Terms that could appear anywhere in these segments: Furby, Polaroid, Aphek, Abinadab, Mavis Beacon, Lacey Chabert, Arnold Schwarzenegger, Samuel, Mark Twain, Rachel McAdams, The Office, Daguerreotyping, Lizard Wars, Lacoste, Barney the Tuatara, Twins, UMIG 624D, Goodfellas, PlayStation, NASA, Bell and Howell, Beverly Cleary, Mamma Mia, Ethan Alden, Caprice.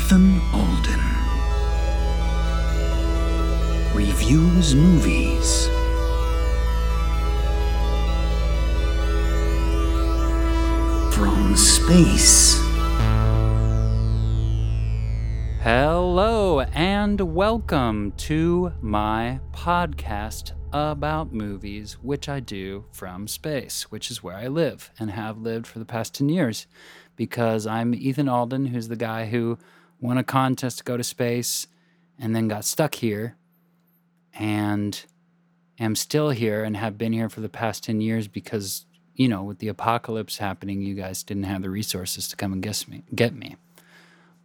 Ethan Alden reviews movies. From space. Hello and welcome to my podcast about movies, which I do from space, which is where I live and have lived for the past 10 years. Because I'm Ethan Alden, who's the guy who won a contest to go to space and then got stuck here and am still here and have been here for the past 10 years because, you know, with the apocalypse happening, you guys didn't have the resources to come and get me.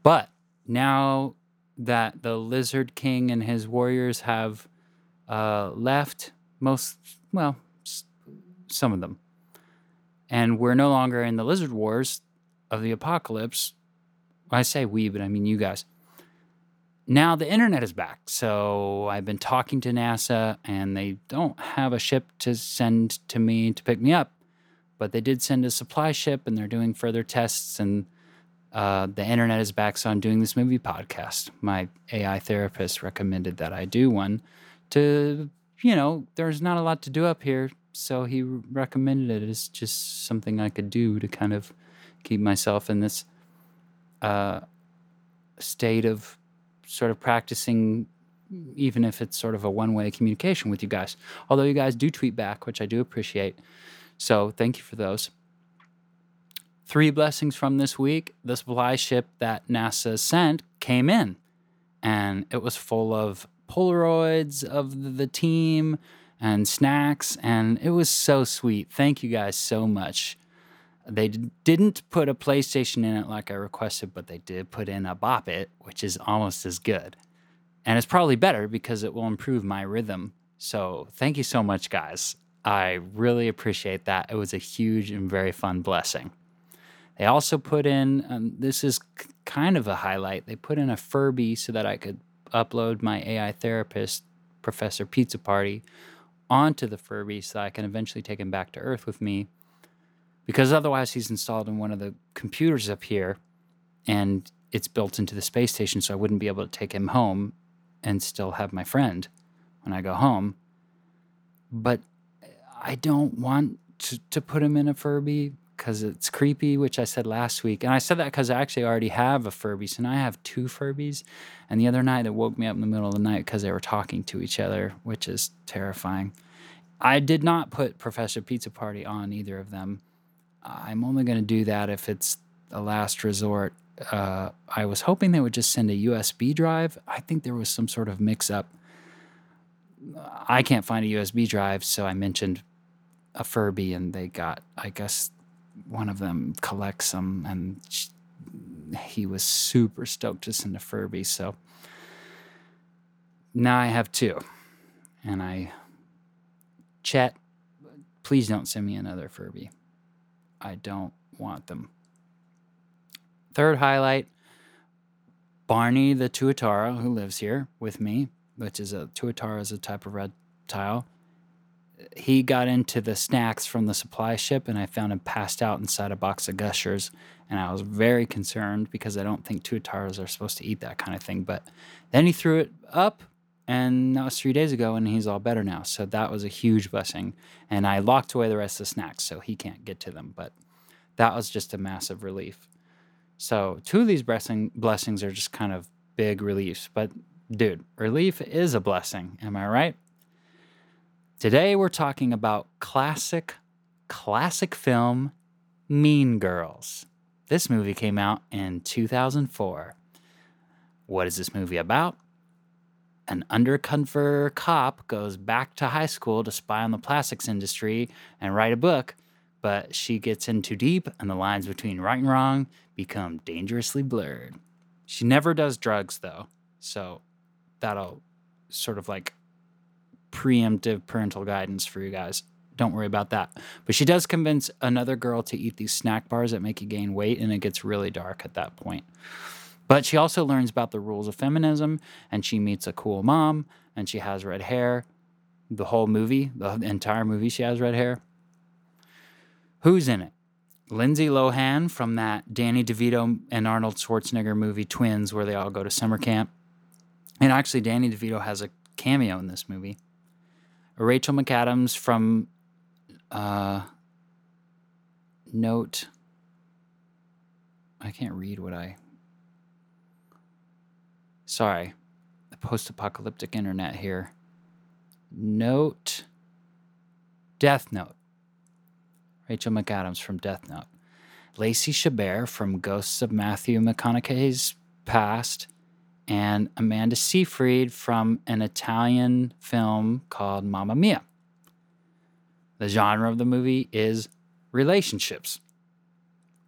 But now that the Lizard King and his warriors have left, some of them, and we're no longer in the Lizard Wars of the apocalypse. I say we, but I mean you guys. Now the internet is back, so I've been talking to NASA, and they don't have a ship to send to me to pick me up, but they did send a supply ship, and they're doing further tests, and the internet is back, so I'm doing this movie podcast. My AI therapist recommended that I do one to, you know, there's not a lot to do up here, so he recommended it as just something I could do to kind of keep myself in this state of sort of practicing, even if it's sort of a one-way communication with you guys. Although you guys do tweet back, which I do appreciate. So thank you for those. 3 blessings from this week. The supply ship that NASA sent came in, and it was full of Polaroids of the team and snacks, and it was so sweet. Thank you guys so much. They didn't put a PlayStation in it like I requested, but they did put in a Bop It, which is almost as good. And it's probably better because it will improve my rhythm. So thank you so much, guys. I really appreciate that. It was a huge and very fun blessing. They also put in, this is kind of a highlight, they put in a Furby so that I could upload my AI therapist, Professor Pizza Party, onto the Furby so that I can eventually take him back to Earth with me. Because otherwise he's installed in one of the computers up here, and it's built into the space station, so I wouldn't be able to take him home and still have my friend when I go home. But I don't want to put him in a Furby because it's creepy, which I said last week. And I said that because I actually already have a Furby, so now I have 2 Furbies. And the other night, it woke me up in the middle of the night because they were talking to each other, which is terrifying. I did not put Professor Pizza Party on either of them. I'm only going to do that if it's a last resort. I was hoping they would just send a USB drive. I think there was some sort of mix-up. I can't find a USB drive, so I mentioned a Furby, and they got, I guess, one of them collects them, and he was super stoked to send a Furby. So now I have 2, and Chet, please don't send me another Furby. I don't want them. 3rd highlight, Barney the Tuatara, who lives here with me, which is Tuatara is a type of reptile. He got into the snacks from the supply ship, and I found him passed out inside a box of Gushers, and I was very concerned because I don't think Tuataras are supposed to eat that kind of thing. But then he threw it up, and that was 3 days ago, and he's all better now. So that was a huge blessing. And I locked away the rest of the snacks, so he can't get to them. But that was just a massive relief. So 2 of these blessings are just kind of big reliefs. But, dude, relief is a blessing. Am I right? Today we're talking about classic film Mean Girls. This movie came out in 2004. What is this movie about? An undercover cop goes back to high school to spy on the plastics industry and write a book, but she gets in too deep, and the lines between right and wrong become dangerously blurred. She never does drugs, though, so that'll sort of like preemptive parental guidance for you guys. Don't worry about that. But she does convince another girl to eat these snack bars that make you gain weight, and it gets really dark at that point. But she also learns about the rules of feminism, and she meets a cool mom, and she has red hair. The entire movie, she has red hair. Who's in it? Lindsay Lohan from that Danny DeVito and Arnold Schwarzenegger movie Twins, where they all go to summer camp. And actually, Danny DeVito has a cameo in this movie. Rachel McAdams from Note. I can't read what I... Sorry. The post-apocalyptic internet here. Note. Death Note. Rachel McAdams from Death Note. Lacey Chabert from Ghosts of Matthew McConaughey's Past. And Amanda Seyfried from an Italian film called Mamma Mia. The genre of the movie is relationships.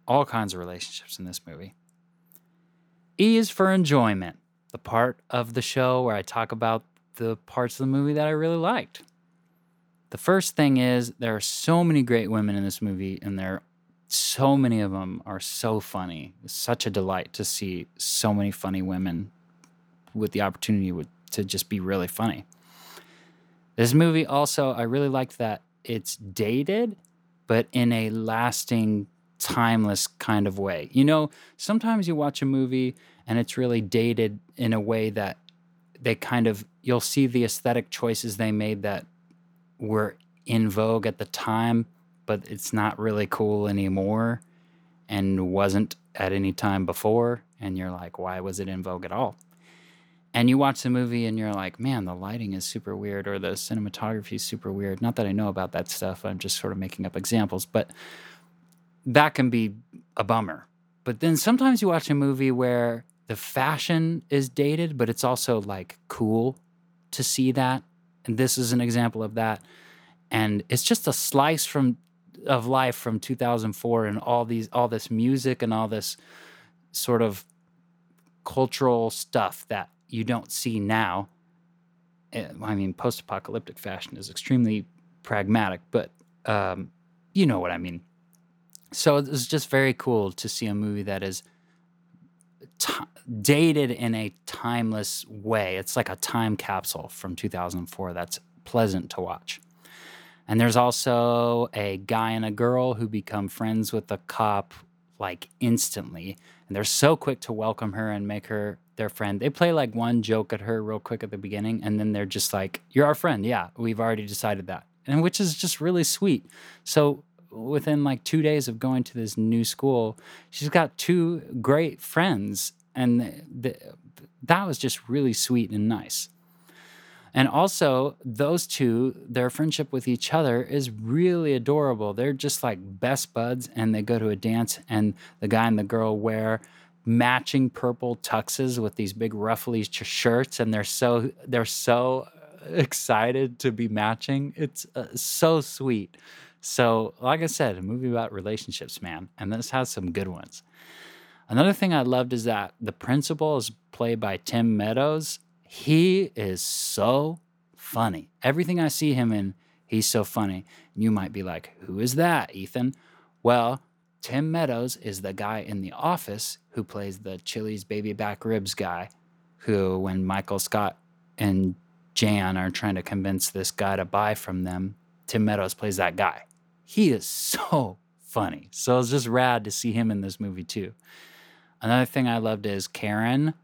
All kinds of relationships in this movie. E is for enjoyment, the part of the show where I talk about the parts of the movie that I really liked. The first thing is there are so many great women in this movie, and so many of them are so funny. It's such a delight to see so many funny women with the opportunity to just be really funny. This movie also, I really liked that it's dated, but in a lasting, timeless kind of way. You know, sometimes you watch a movie and it's really dated in a way that they kind of, you'll see the aesthetic choices they made that were in vogue at the time, but it's not really cool anymore and wasn't at any time before. And you're like, why was it in vogue at all? And you watch the movie and you're like, man, the lighting is super weird, or the cinematography is super weird. Not that I know about that stuff. I'm just sort of making up examples, but that can be a bummer. But then sometimes you watch a movie where the fashion is dated, but it's also like cool to see that. And this is an example of that. And it's just a slice of life from 2004, and all this music and all this sort of cultural stuff that you don't see now. I mean, post-apocalyptic fashion is extremely pragmatic, but you know what I mean. So it's just very cool to see a movie that is dated in a timeless way. It's like a time capsule from 2004 that's pleasant to watch. And there's also a guy and a girl who become friends with the cop, like, instantly. And they're so quick to welcome her and make her their friend. They play, like, one joke at her real quick at the beginning, and then they're just like, you're our friend. Yeah, we've already decided that. And which is just really sweet. So within, like, 2 days of going to this new school, she's got two great friends. And that was just really sweet and nice. And also, those two, their friendship with each other is really adorable. They're just like best buds, and they go to a dance, and the guy and the girl wear matching purple tuxes with these big ruffly shirts, and they're so excited to be matching. It's so sweet. So, like I said, a movie about relationships, man, and this has some good ones. Another thing I loved is that the principal is played by Tim Meadows. He is so funny. Everything I see him in, he's so funny. You might be like, who is that, Ethan? Well, Tim Meadows is the guy in The Office who plays the Chili's baby back ribs guy, who, when Michael Scott and Jan are trying to convince this guy to buy from them, Tim Meadows plays that guy. He is so funny. So it's just rad to see him in this movie too. Another thing I loved is Karen,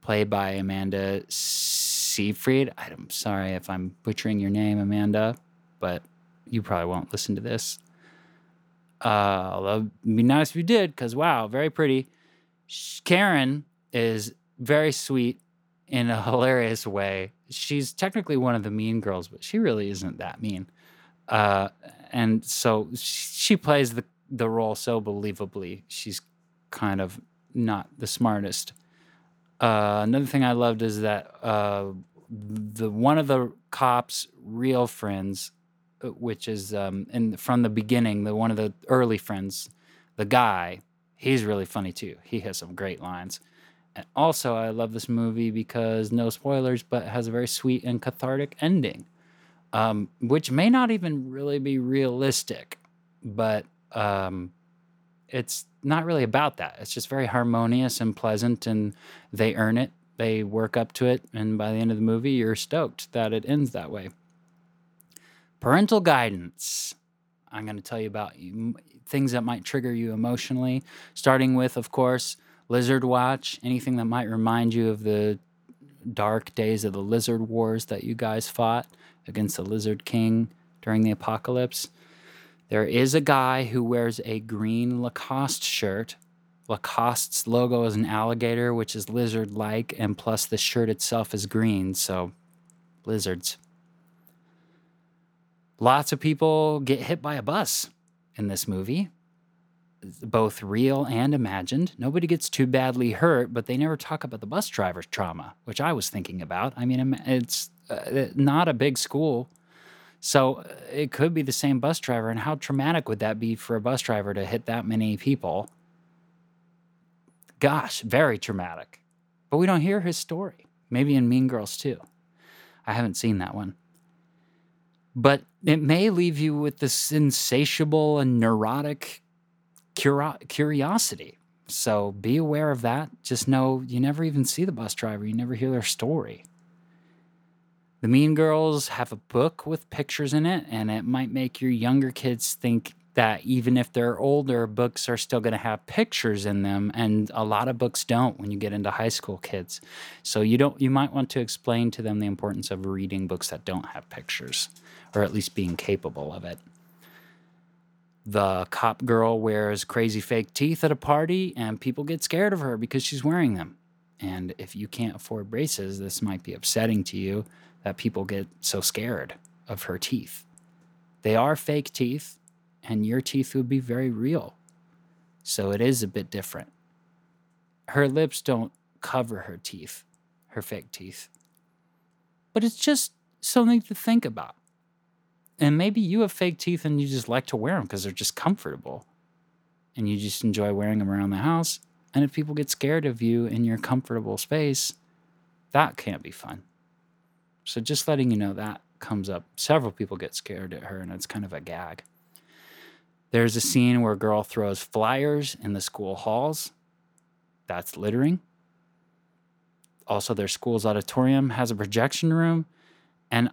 played by Amanda Seyfried. I'm sorry if I'm butchering your name, Amanda, but you probably won't listen to this. Although it'd be nice if you did, because, wow, very pretty. Karen is very sweet in a hilarious way. She's technically one of the mean girls, but she really isn't that mean. And so she plays the role so believably. She's kind of not the smartest. Another thing I loved is that one of the cops' real friends, which is from the beginning, one of the early friends, the guy, he's really funny too. He has some great lines. And also, I love this movie because, no spoilers, but it has a very sweet and cathartic ending, which may not even really be realistic, but it's not really about that. It's just very harmonious and pleasant, and they earn it. They work up to it, and by the end of the movie, you're stoked that it ends that way. Parental guidance. I'm going to tell you about things that might trigger you emotionally, starting with, of course, Lizard Watch, anything that might remind you of the dark days of the Lizard Wars that you guys fought against the Lizard King during the apocalypse. There is a guy who wears a green Lacoste shirt. Lacoste's logo is an alligator, which is lizard-like, and plus the shirt itself is green, so lizards. Lots of people get hit by a bus in this movie, both real and imagined. Nobody gets too badly hurt, but they never talk about the bus driver's trauma, which I was thinking about. I mean, it's not a big school, so it could be the same bus driver, and how traumatic would that be for a bus driver to hit that many people? Gosh, very traumatic. But we don't hear his story. Maybe in Mean Girls too. I haven't seen that one. But it may leave you with this insatiable and neurotic curiosity. So be aware of that. Just know you never even see the bus driver. You never hear their story. The Mean Girls have a book with pictures in it, and it might make your younger kids think that even if they're older, books are still going to have pictures in them, and a lot of books don't when you get into high school kids. So you might want to explain to them the importance of reading books that don't have pictures, or at least being capable of it. The cop girl wears crazy fake teeth at a party, and people get scared of her because she's wearing them. And if you can't afford braces, this might be upsetting to you that people get so scared of her teeth. They are fake teeth, and your teeth would be very real. So it is a bit different. Her lips don't cover her teeth, her fake teeth. But it's just something to think about. And maybe you have fake teeth and you just like to wear them because they're just comfortable. And you just enjoy wearing them around the house. And if people get scared of you in your comfortable space, that can't be fun. So just letting you know that comes up. Several people get scared at her and it's kind of a gag. There's a scene where a girl throws flyers in the school halls. That's littering. Also, their school's auditorium has a projection room. And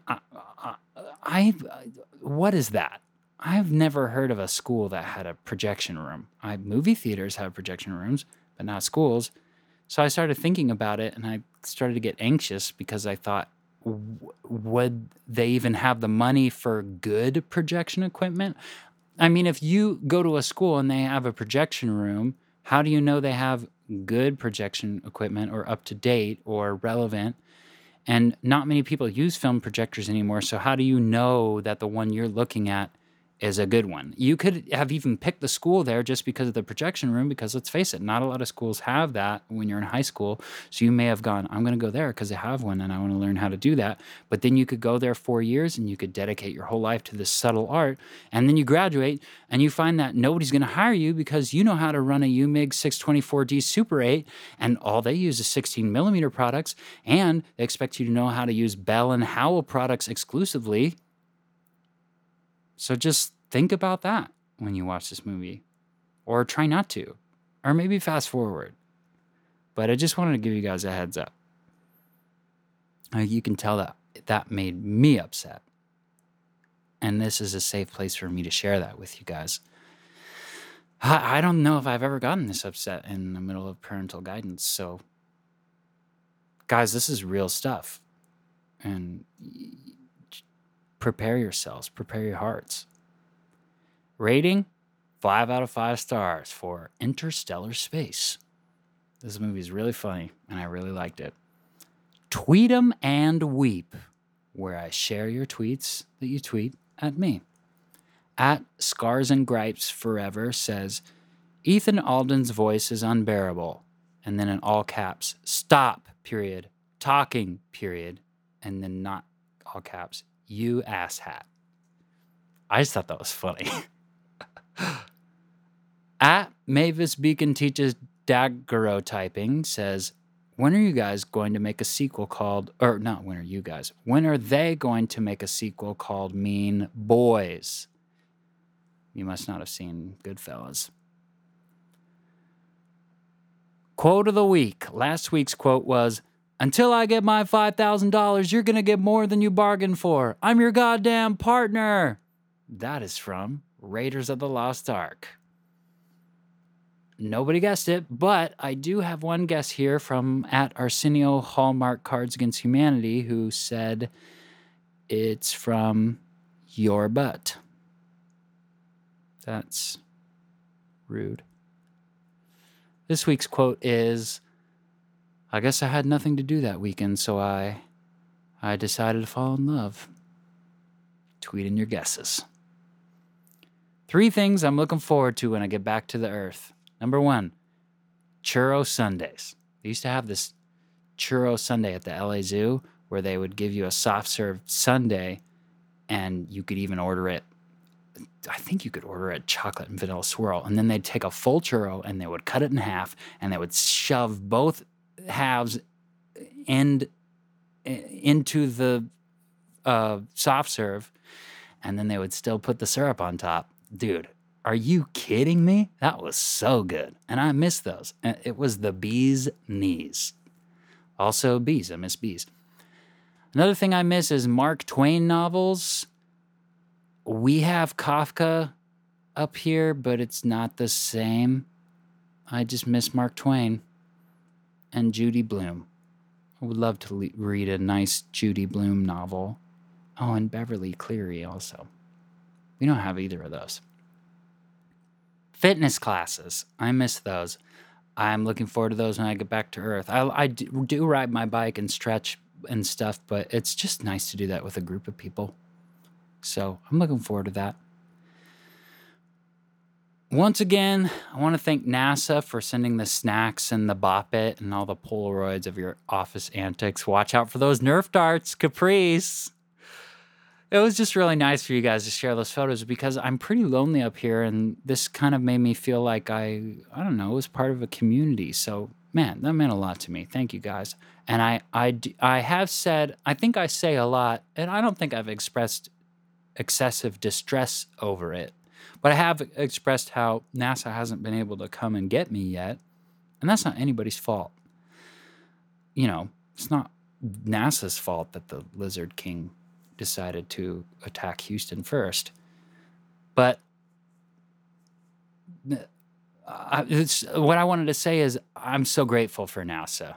what is that? I've never heard of a school that had a projection room. Movie theaters have projection rooms, but not schools. So I started thinking about it, and I started to get anxious because I thought, would they even have the money for good projection equipment? I mean, if you go to a school and they have a projection room, how do you know they have good projection equipment or up-to-date or relevant? And not many people use film projectors anymore, so how do you know that the one you're looking at is a good one? You could have even picked the school there just because of the projection room, because let's face it, not a lot of schools have that when you're in high school. So you may have gone, I'm going to go there because they have one and I want to learn how to do that. But then you could go there 4 years and you could dedicate your whole life to this subtle art. And then you graduate and you find that nobody's going to hire you because you know how to run a UMIG 624D Super 8 and all they use is 16 millimeter products, and they expect you to know how to use Bell and Howell products exclusively. So just think about that when you watch this movie, or try not to, or maybe fast forward. But I just wanted to give you guys a heads up. You can tell that that made me upset. And this is a safe place for me to share that with you guys. I don't know if I've ever gotten this upset in the middle of parental guidance. So guys, this is real stuff. And prepare yourselves. Prepare your hearts. Rating, 5 out of 5 stars for Interstellar Space. This movie is really funny, and I really liked it. Tweet 'em and weep, where I share your tweets that you tweet at me. At Scars and Gripes Forever says, Ethan Alden's voice is unbearable. And then in all caps, stop, period, talking, period, and then not all caps, you asshat. I just thought that was funny. At Mavis Beacon Teaches Daguerreotyping says, when are they going to make a sequel called Mean Boys? You must not have seen Goodfellas. Quote of the week. Last week's quote was, until I get my $5,000, you're going to get more than you bargained for. I'm your goddamn partner. That is from Raiders of the Lost Ark. Nobody guessed it, but I do have one guess here from @Arsenio Hallmark Cards Against Humanity, who said it's from your butt. That's rude. This week's quote is, I guess I had nothing to do that weekend, so I decided to fall in love. Tweet in your guesses. 3 things I'm looking forward to when I get back to the earth. Number 1, churro sundaes. They used to have this churro sundae at the LA Zoo where they would give you a soft serve sundae, and you could even order it. I think you could order a chocolate and vanilla swirl, and then they'd take a full churro and they would cut it in half and they would shove both halves into the soft serve, and then they would still put the syrup on top. Dude, are you kidding me? That was so good, and I miss those. It was the bee's knees. Also bees, I miss bees. Another thing I miss is Mark Twain novels. We have Kafka up here, but it's not the same. I just miss Mark Twain and Judy Blume. I would love to read a nice Judy Blume novel. Oh, and Beverly Cleary also. We don't have either of those. Fitness classes. I miss those. I'm looking forward to those when I get back to Earth. I do ride my bike and stretch and stuff, but it's just nice to do that with a group of people. So I'm looking forward to that. Once again, I want to thank NASA for sending the snacks and the Bop It and all the Polaroids of your office antics. Watch out for those Nerf darts, Caprice. It was just really nice for you guys to share those photos because I'm pretty lonely up here, and this kind of made me feel like I don't know, was part of a community. So, man, that meant a lot to me. Thank you guys. And I have said, I think I say a lot, and I don't think I've expressed excessive distress over it. But I have expressed how NASA hasn't been able to come and get me yet, and that's not anybody's fault. You know, it's not NASA's fault that the Lizard King decided to attack Houston first. But what I wanted to say is I'm so grateful for NASA.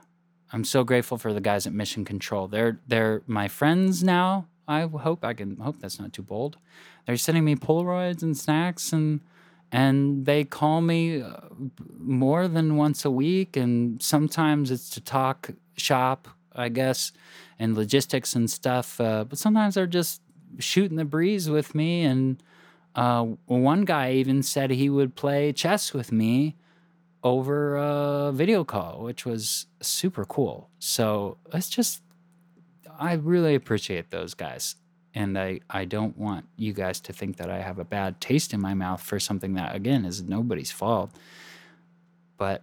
I'm so grateful for the guys at Mission Control. They're my friends now. I hope that's not too bold. They're sending me Polaroids and snacks, and they call me more than once a week, and sometimes it's to talk shop, I guess, and logistics and stuff. But sometimes they're just shooting the breeze with me, and one guy even said he would play chess with me over a video call, which was super cool. So it's just, I really appreciate those guys, and I don't want you guys to think that I have a bad taste in my mouth for something that, again, is nobody's fault. But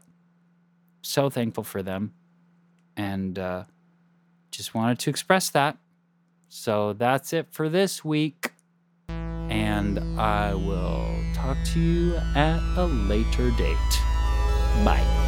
so thankful for them, and just wanted to express that. So that's it for this week, and I will talk to you at a later date. Bye.